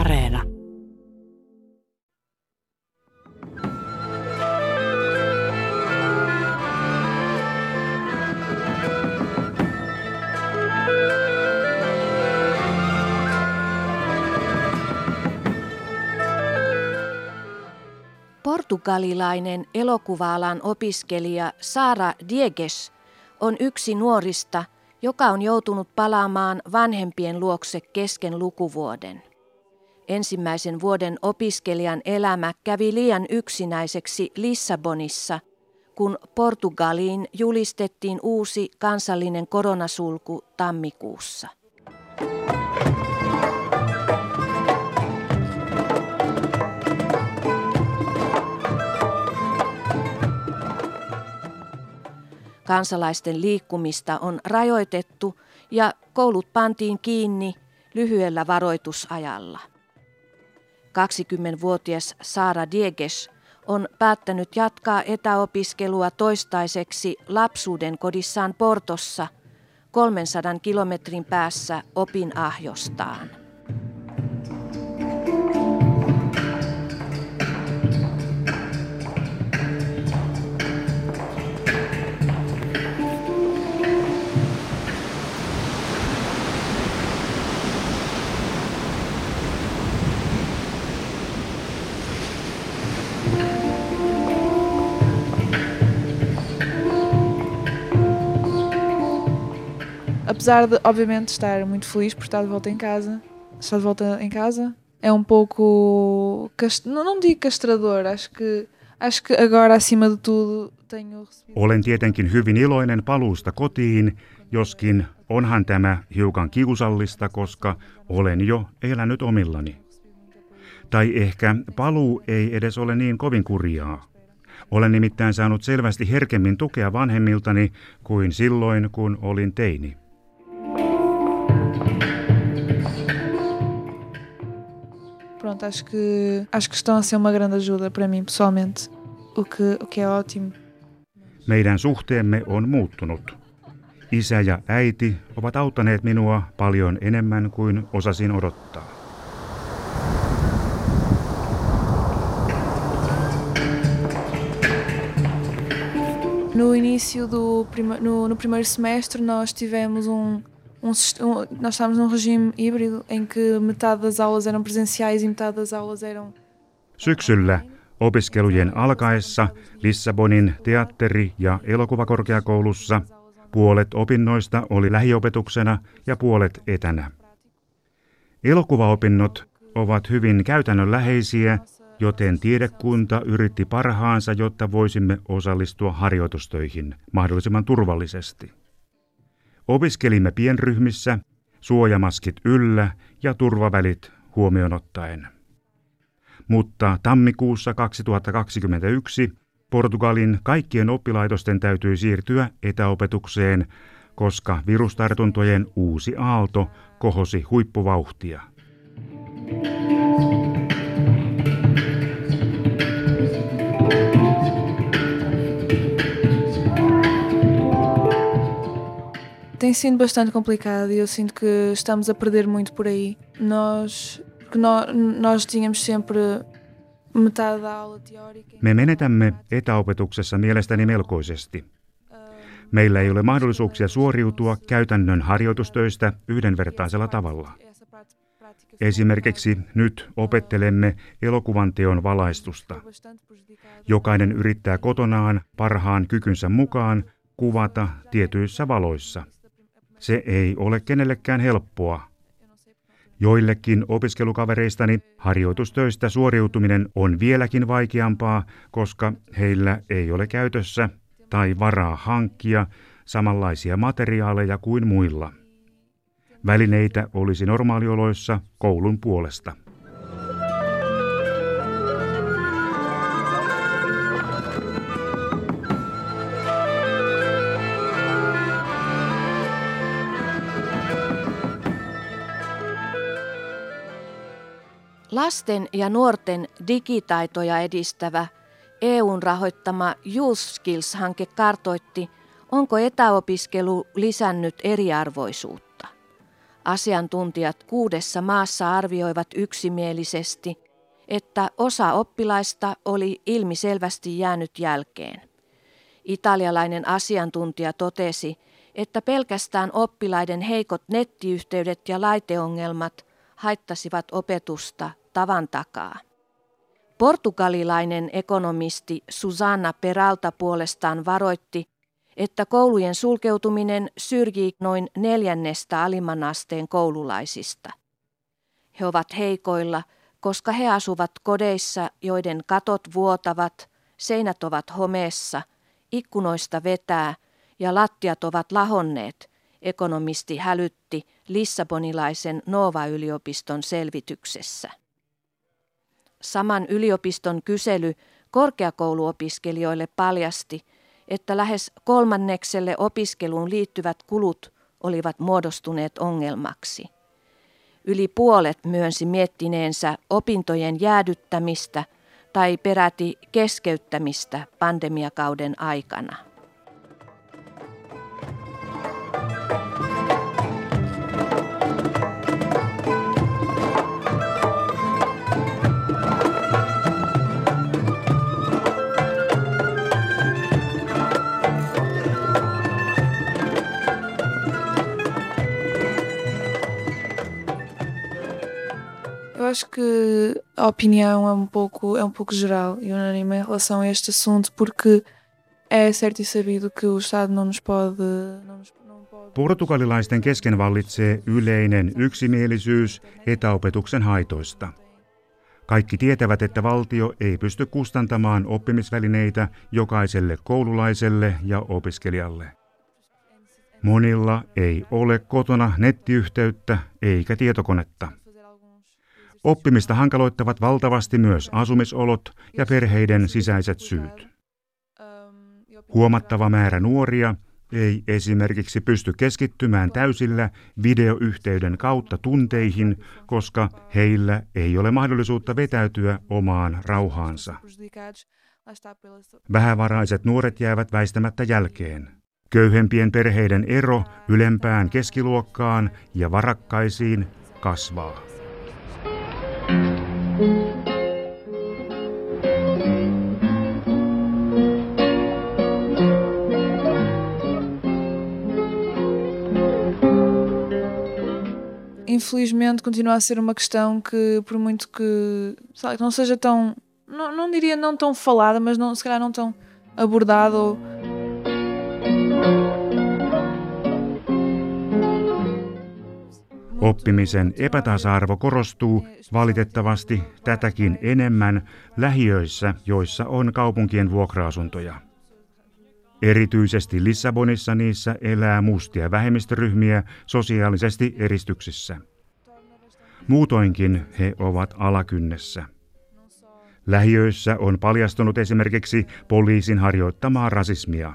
Areena. Portugalilainen elokuva-alan opiskelija Sara Diegues on yksi nuorista, joka on joutunut palaamaan vanhempien luokse kesken lukuvuoden. Ensimmäisen vuoden opiskelijan elämä kävi liian yksinäiseksi Lissabonissa, kun Portugaliin julistettiin uusi kansallinen koronasulku tammikuussa. Kansalaisten liikkumista on rajoitettu ja koulut pantiin kiinni lyhyellä varoitusajalla. 20-vuotias Sara Diegues on päättänyt jatkaa etäopiskelua toistaiseksi lapsuuden kodissaan Portossa 300 kilometrin päässä opinahjostaan. Apesar de, obviamente, estar muito feliz por estar de volta em casa, é um pouco, não digo castrador, acho que agora, acima de tudo, tenho recebido... Olen tietenkin hyvin iloinen paluusta kotiin, joskin onhan tämä hiukan kiusallista, koska olen jo elänyt omillani. Tai ehkä paluu ei edes ole niin kovin kurjaa. Olen nimittäin saanut selvästi herkemmin tukea vanhemmiltani kuin silloin, kun olin teini. Pronto, acho que estão a ser uma grande ajuda para mim pessoalmente, o que é ótimo. Meidän suhteemme on muuttunut. Isä ja äiti ovat auttaneet minua paljon enemmän kuin osasin odottaa. No início do no primeiro semestre nós tivemos nós estávamos num regime híbrido em que metade das aulas eram presenciais e metade das aulas eram... Syksyllä opiskelujen alkaessa Lissabonin teatteri- ja elokuvakorkeakoulussa puolet opinnoista oli lähiopetuksena ja puolet etänä. Elokuvaopinnot ovat hyvin käytännönläheisiä, joten tiedekunta yritti parhaansa, jotta voisimme osallistua harjoitustöihin mahdollisimman turvallisesti. Opiskelimme pienryhmissä, suojamaskit yllä ja turvavälit huomioon ottaen. Mutta tammikuussa 2021 Portugalin kaikkien oppilaitosten täytyi siirtyä etäopetukseen, koska virustartuntojen uusi aalto kohosi huippuvauhtia. Tem sido bastante complicado e eu sinto que estamos a perder muito por aí. Nós tínhamos sempre metade da aula teórica. Me menetämme etäopetuksessa mielestäni melkoisesti. Meillä ei ole mahdollisuuksia suoriutua käytännön harjoitustöistä yhdenvertaisella tavalla. Esimerkiksi nyt opettelemme elokuvanteon valaistusta. Jokainen yrittää kotonaan parhaan kykynsä mukaan kuvata tietyissä valoissa. Se ei ole kenellekään helppoa. Joillekin opiskelukavereistani harjoitustöistä suoriutuminen on vieläkin vaikeampaa, koska heillä ei ole käytössä tai varaa hankkia samanlaisia materiaaleja kuin muilla. Välineitä olisi normaalioloissa koulun puolesta. Lasten ja nuorten digitaitoja edistävä EU:n rahoittama Youth Skills-hanke kartoitti, onko etäopiskelu lisännyt eriarvoisuutta. Asiantuntijat 6 maassa arvioivat yksimielisesti, että osa oppilaista oli ilmiselvästi jäänyt jälkeen. Italialainen asiantuntija totesi, että pelkästään oppilaiden heikot nettiyhteydet ja laiteongelmat haittasivat opetusta tavan takaa. Portugalilainen ekonomisti Susana Peralta puolestaan varoitti, että koulujen sulkeutuminen syrjii noin 4% alimman asteen koululaisista. He ovat heikoilla, koska he asuvat kodeissa, joiden katot vuotavat, seinät ovat homeessa, ikkunoista vetää ja lattiat ovat lahonneet, ekonomisti hälytti lissabonilaisen Nova-yliopiston selvityksessä. Saman yliopiston kysely korkeakouluopiskelijoille paljasti, että lähes 1/3 opiskeluun liittyvät kulut olivat muodostuneet ongelmaksi. Yli 1/2 myönsi miettineensä opintojen jäädyttämistä tai peräti keskeyttämistä pandemiakauden aikana. Eu acho que a opinião é um pouco geral e unânime em relação a este assunto, porque é certo e sabido que o Estado não nos pode... Portugalilaisten kesken vallitsee yleinen yksimielisyys etäopetuksen haitoista. Kaikki tietävät, että valtio ei pysty kustantamaan oppimisvälineitä jokaiselle koululaiselle ja opiskelijalle. Monilla ei ole kotona nettiyhteyttä eikä tietokonetta. Oppimista hankaloittavat valtavasti myös asumisolot ja perheiden sisäiset syyt. Huomattava määrä nuoria ei esimerkiksi pysty keskittymään täysillä videoyhteyden kautta tunteihin, koska heillä ei ole mahdollisuutta vetäytyä omaan rauhaansa. Vähävaraiset nuoret jäävät väistämättä jälkeen. Köyhempien perheiden ero ylempään keskiluokkaan ja varakkaisiin kasvaa. Infelizmente continua a ser uma questão que, por muito que não seja tão, não diria não tão falada, mas não, se calhar não tão abordada ou... Oppimisen epätasa-arvo korostuu valitettavasti tätäkin enemmän lähiöissä, joissa on kaupunkien vuokra-asuntoja. Erityisesti Lissabonissa niissä elää mustia vähemmistöryhmiä sosiaalisesti eristyksissä. Muutoinkin he ovat alakynnessä. Lähiöissä on paljastunut esimerkiksi poliisin harjoittamaa rasismia.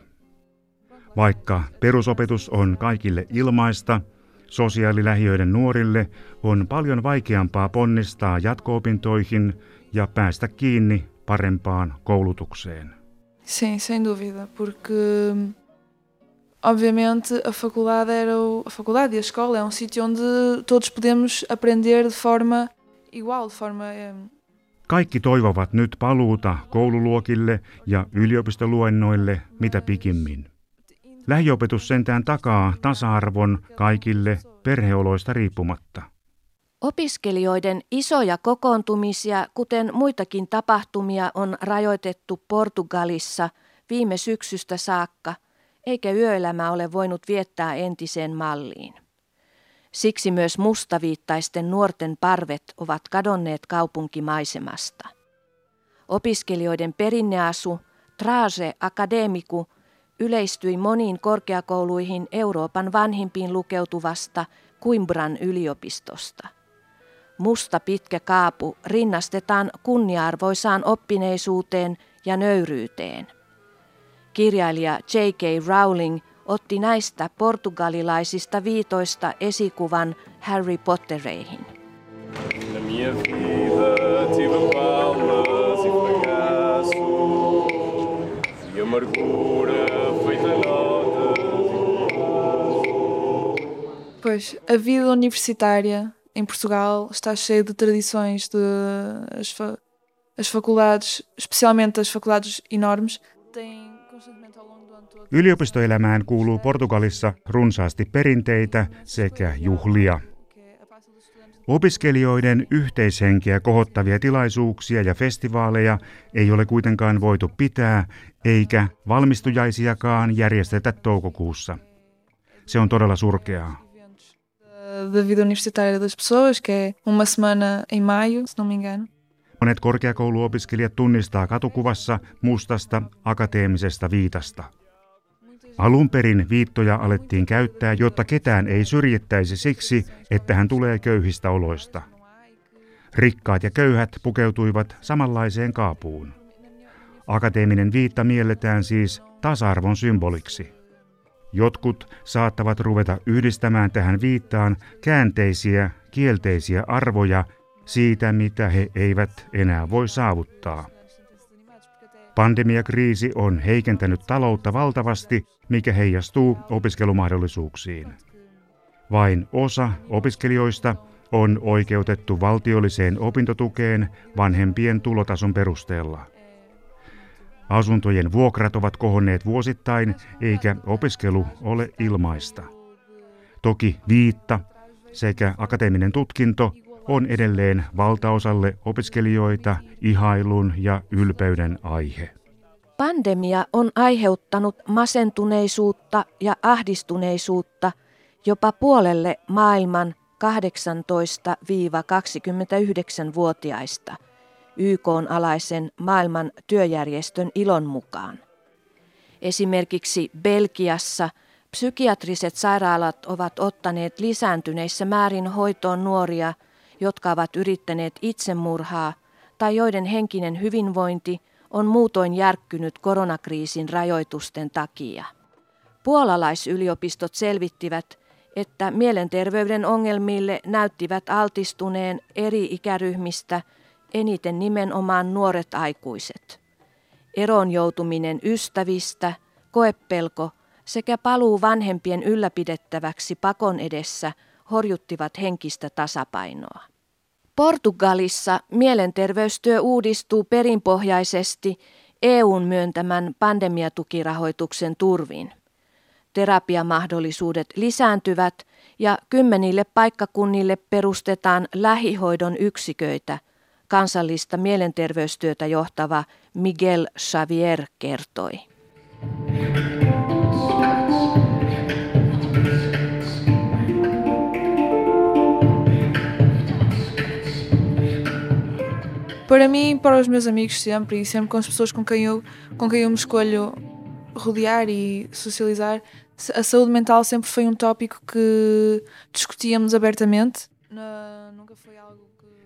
Vaikka perusopetus on kaikille ilmaista, sosiaalilähiöiden nuorille on paljon vaikeampaa ponnistaa jatko-opintoihin ja päästä kiinni parempaan koulutukseen. Sim, sem dúvida, porque obviamente a faculdade e a escola é um sítio onde todos podemos aprender de forma igual, de forma... Kaikki toivovat nyt paluuta koululuokille ja yliopistoluennoille mitä pikimmin. Lähiopetus sentään takaa tasa-arvon kaikille perheoloista riippumatta. Opiskelijoiden isoja kokoontumisia, kuten muitakin tapahtumia, on rajoitettu Portugalissa viime syksystä saakka, eikä yöelämä ole voinut viettää entiseen malliin. Siksi myös mustaviittaisten nuorten parvet ovat kadonneet kaupunkimaisemasta. Opiskelijoiden perinneasu, traje académico, yleistyi moniin korkeakouluihin Euroopan vanhimpiin lukeutuvasta Coimbran yliopistosta. Musta pitkä kaapu rinnastetaan kunnia-arvoisaan oppineisuuteen ja nöyryyteen. Kirjailija J.K. Rowling otti näistä portugalilaisista viitoista esikuvan Harry Pottereihin. Pois, a vida universitária em Portugal está cheia de tradições, de as faculdades, especialmente as faculdades enormes, têm constantemente ao longo do ano todo... Yliopistoelämään kuuluu Portugalissa runsaasti perinteitä sekä juhlia. Opiskelijoiden yhteishenkeä kohottavia tilaisuuksia ja festivaaleja ei ole kuitenkaan voitu pitää, eikä valmistujaisiakaan järjestetä toukokuussa. Se on todella surkeaa. Monet korkeakouluopiskelijat tunnistaa katukuvassa mustasta akateemisesta viitasta. Alun perin viittoja alettiin käyttää, jotta ketään ei syrjittäisi siksi, että hän tulee köyhistä oloista. Rikkaat ja köyhät pukeutuivat samanlaiseen kaapuun. Akateeminen viitta mielletään siis tasa-arvon symboliksi. Jotkut saattavat ruveta yhdistämään tähän viittaan käänteisiä, kielteisiä arvoja siitä, mitä he eivät enää voi saavuttaa. Pandemiakriisi on heikentänyt taloutta valtavasti, mikä heijastuu opiskelumahdollisuuksiin. Vain osa opiskelijoista on oikeutettu valtiolliseen opintotukeen vanhempien tulotason perusteella. Asuntojen vuokrat ovat kohonneet vuosittain, eikä opiskelu ole ilmaista. Toki viitta sekä akateeminen tutkinto on edelleen valtaosalle opiskelijoita ihailun ja ylpeyden aihe. Pandemia on aiheuttanut masentuneisuutta ja ahdistuneisuutta jopa puolelle maailman 18-29-vuotiaista, YK:n alaisen maailman työjärjestön ILOn mukaan. Esimerkiksi Belgiassa psykiatriset sairaalat ovat ottaneet lisääntyneissä määrin hoitoon nuoria, jotka ovat yrittäneet itsemurhaa tai joiden henkinen hyvinvointi on muutoin järkkynyt koronakriisin rajoitusten takia. Puolalaisyliopistot selvittivät, että mielenterveyden ongelmille näyttivät altistuneen eri ikäryhmistä eniten nimenomaan nuoret aikuiset. Eroon joutuminen ystävistä, koepelko sekä paluu vanhempien ylläpidettäväksi pakon edessä horjuttivat henkistä tasapainoa. Portugalissa mielenterveystyö uudistuu perinpohjaisesti EU:n myöntämän pandemiatukirahoituksen turvin. Terapiamahdollisuudet lisääntyvät ja kymmenille paikkakunnille perustetaan lähihoidon yksiköitä, kansallista mielenterveystyötä johtava Miguel Xavier kertoi. Para mim, para os meus amigos sempre e sempre com as pessoas com quem eu me escolho rodear e socializar, a saúde mental sempre foi um tópico que discutíamos abertamente.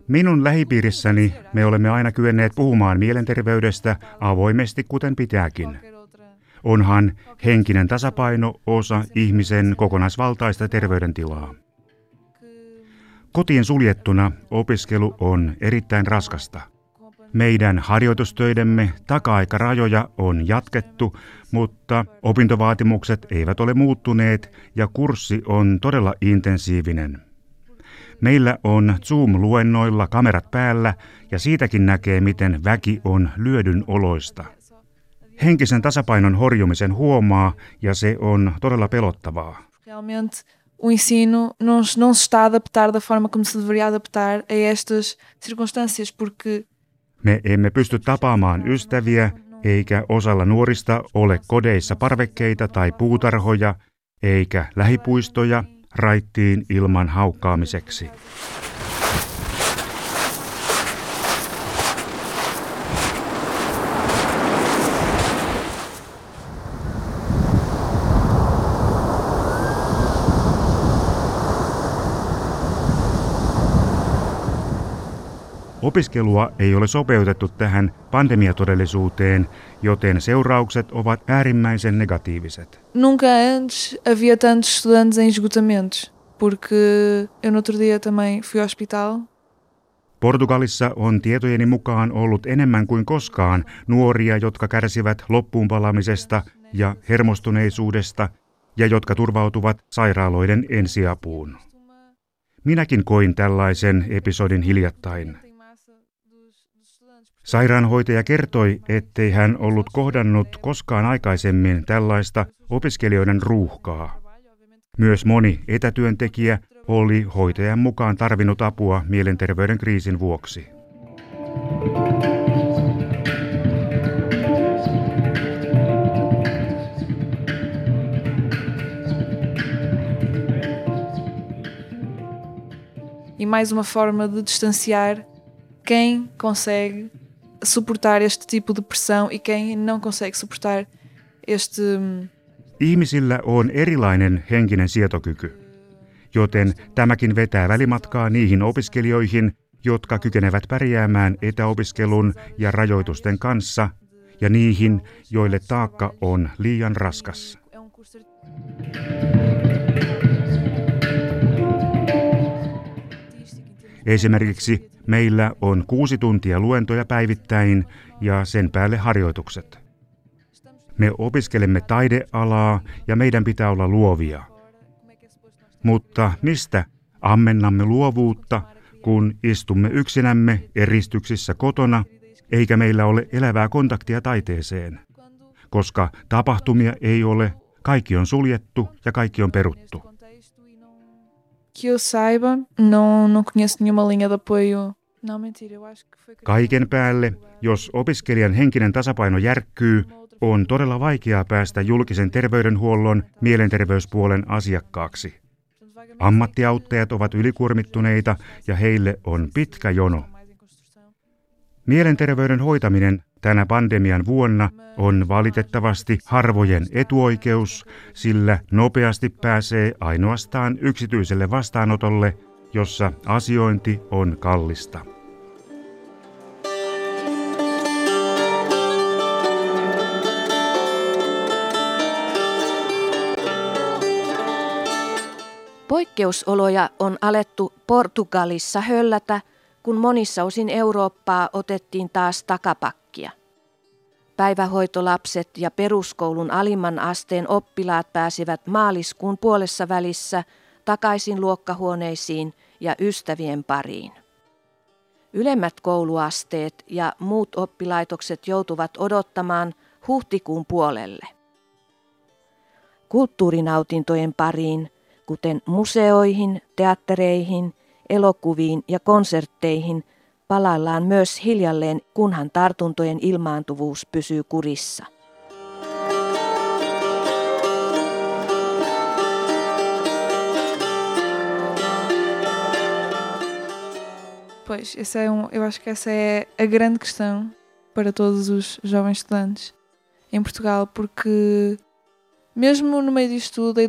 Minun lähipiirissäni me olemme aina kyenneet puhumaan mielenterveydestä avoimesti kuten pitääkin. Onhan henkinen tasapaino osa ihmisen kokonaisvaltaista terveydentilaa. Kotiin suljettuna opiskelu on erittäin raskasta. Meidän harjoitustöidemme taka-aikarajoja on jatkettu, mutta opintovaatimukset eivät ole muuttuneet ja kurssi on todella intensiivinen. Meillä on Zoom-luennoilla kamerat päällä ja siitäkin näkee, miten väki on lyödyn oloista. Henkisen tasapainon horjumisen huomaa ja se on todella pelottavaa. O ensino não se está a adaptar da forma como se deveria adaptar a estas circunstâncias, porque... Me emme pysty tapaamaan ystäviä, eikä osalla nuorista ole kodeissa parvekkeita tai puutarhoja, eikä lähipuistoja raittiin ilman haukkaamiseksi. Opiskelua ei ole sopeutettu tähän pandemiatodellisuuteen, joten seuraukset ovat äärimmäisen negatiiviset. Nunca antes havia tantos estudantes em esgotamentos, porque eu no outro dia também fui ao hospital. Portugalissa on tietojeni mukaan ollut enemmän kuin koskaan nuoria, jotka kärsivät loppuunpalamisesta ja hermostuneisuudesta, ja jotka turvautuvat sairaaloiden ensiapuun. Minäkin koin tällaisen episodin hiljattain. Sairaanhoitaja kertoi, ettei hän ollut kohdannut koskaan aikaisemmin tällaista opiskelijoiden ruuhkaa. Myös moni etätyöntekijä oli hoitajan mukaan tarvinnut apua mielenterveyden kriisin vuoksi. E mais uma forma de distanciar quem consegue suportar este tipo de pressão e quem não consegue suportar este... Ihmisillä on erilainen henkinen sietokyky, joten tämäkin vetää välimatkaa niihin opiskelijoihin, jotka kykenevät pärjäämään etäopiskelun ja rajoitusten kanssa, ja niihin, joille taakka on liian raskas. Esimerkiksi meillä on 6 tuntia luentoja päivittäin ja sen päälle harjoitukset. Me opiskelemme taidealaa ja meidän pitää olla luovia. Mutta mistä ammennamme luovuutta, kun istumme yksinämme eristyksissä kotona, eikä meillä ole elävää kontaktia taiteeseen? Koska tapahtumia ei ole, kaikki on suljettu ja kaikki on peruttu. Kaiken päälle, jos opiskelijan henkinen tasapaino järkkyy, on todella vaikeaa päästä julkisen terveydenhuollon mielenterveyspuolen asiakkaaksi. Ammattiauttajat ovat ylikuormittuneita ja heille on pitkä jono. Mielenterveyden hoitaminen tänä pandemian vuonna on valitettavasti harvojen etuoikeus, sillä nopeasti pääsee ainoastaan yksityiselle vastaanotolle, jossa asiointi on kallista. Poikkeusoloja on alettu Portugalissa höllätä, kun monissa osin Eurooppaa otettiin taas takapakkia. Päivähoitolapset ja peruskoulun alimman asteen oppilaat pääsivät maaliskuun puolessa välissä takaisin luokkahuoneisiin ja ystävien pariin. Ylemmät kouluasteet ja muut oppilaitokset joutuvat odottamaan huhtikuun puolelle. Kulttuurinautintojen pariin, kuten museoihin, teattereihin, elokuviin ja konsertteihin, palaillaan myös hiljalleen, kunhan tartuntojen ilmaantuvuus pysyy kurissa. Pois, eu acho que essa é a grande questão para todos os jovens estudantes em Portugal, porque mesmo no meio disto tudo, a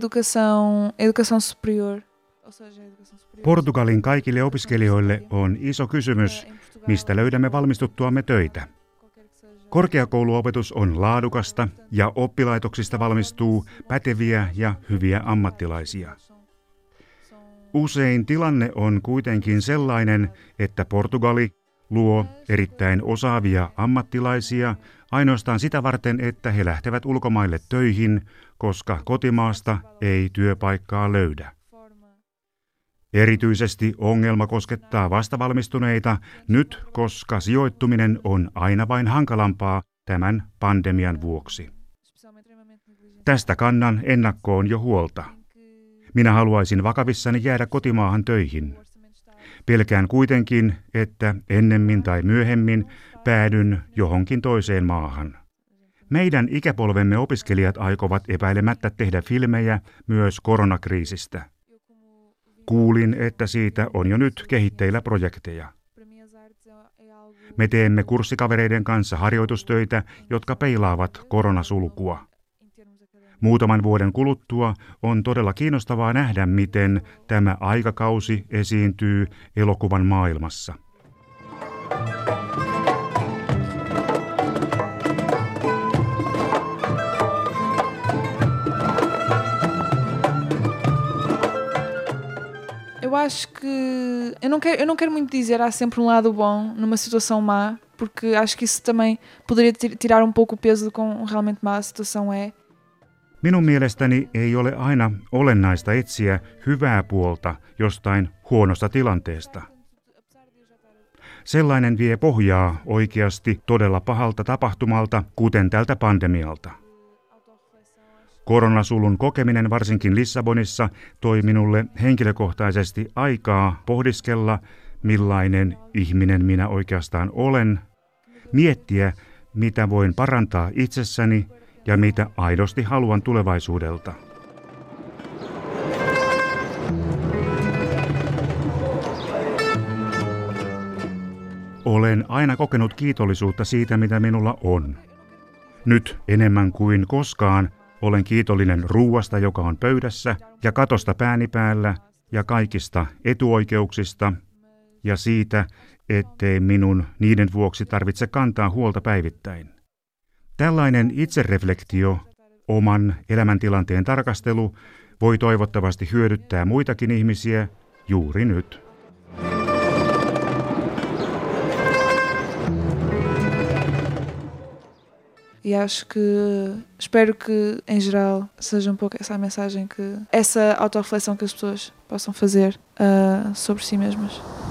educação superior. Portugalin kaikille opiskelijoille on iso kysymys, mistä löydämme valmistuttuamme töitä. Korkeakouluopetus on laadukasta ja oppilaitoksista valmistuu päteviä ja hyviä ammattilaisia. Usein tilanne on kuitenkin sellainen, että Portugali luo erittäin osaavia ammattilaisia ainoastaan sitä varten, että he lähtevät ulkomaille töihin, koska kotimaasta ei työpaikkaa löydä. Erityisesti ongelma koskettaa vastavalmistuneita nyt, koska sijoittuminen on aina vain hankalampaa tämän pandemian vuoksi. Tästä kannan ennakkoon jo huolta. Minä haluaisin vakavissani jäädä kotimaahan töihin. Pelkään kuitenkin, että ennemmin tai myöhemmin päädyn johonkin toiseen maahan. Meidän ikäpolvemme opiskelijat aikovat epäilemättä tehdä filmejä myös koronakriisistä. Kuulin, että siitä on jo nyt kehitteillä projekteja. Me teemme kurssikavereiden kanssa harjoitustöitä, jotka peilaavat koronasulkua. Muutaman vuoden kuluttua on todella kiinnostavaa nähdä, miten tämä aikakausi esiintyy elokuvan maailmassa. Eu não quero muito dizer, há sempre lado bom numa situação má, porque acho que isso também poderia tirar pouco o peso de quão realmente má a situação é. Minun mielestäni ei ole aina olennaista etsiä hyvää puolta jostain huonosta tilanteesta. Sellainen vie pohjaa oikeasti todella pahalta tapahtumalta, kuten tältä pandemialta. Koronasulun kokeminen varsinkin Lissabonissa toi minulle henkilökohtaisesti aikaa pohdiskella, millainen ihminen minä oikeastaan olen, miettiä, mitä voin parantaa itsessäni ja mitä aidosti haluan tulevaisuudelta. Olen aina kokenut kiitollisuutta siitä, mitä minulla on. Nyt enemmän kuin koskaan olen kiitollinen ruuasta, joka on pöydässä, ja katosta pääni päällä, ja kaikista etuoikeuksista, ja siitä, ettei minun niiden vuoksi tarvitse kantaa huolta päivittäin. Tällainen itsereflektio, oman elämäntilanteen tarkastelu, voi toivottavasti hyödyttää muitakin ihmisiä juuri nyt. E acho que espero que em geral seja um pouco essa a mensagem que essa autorreflexão que as pessoas possam fazer sobre si mesmas.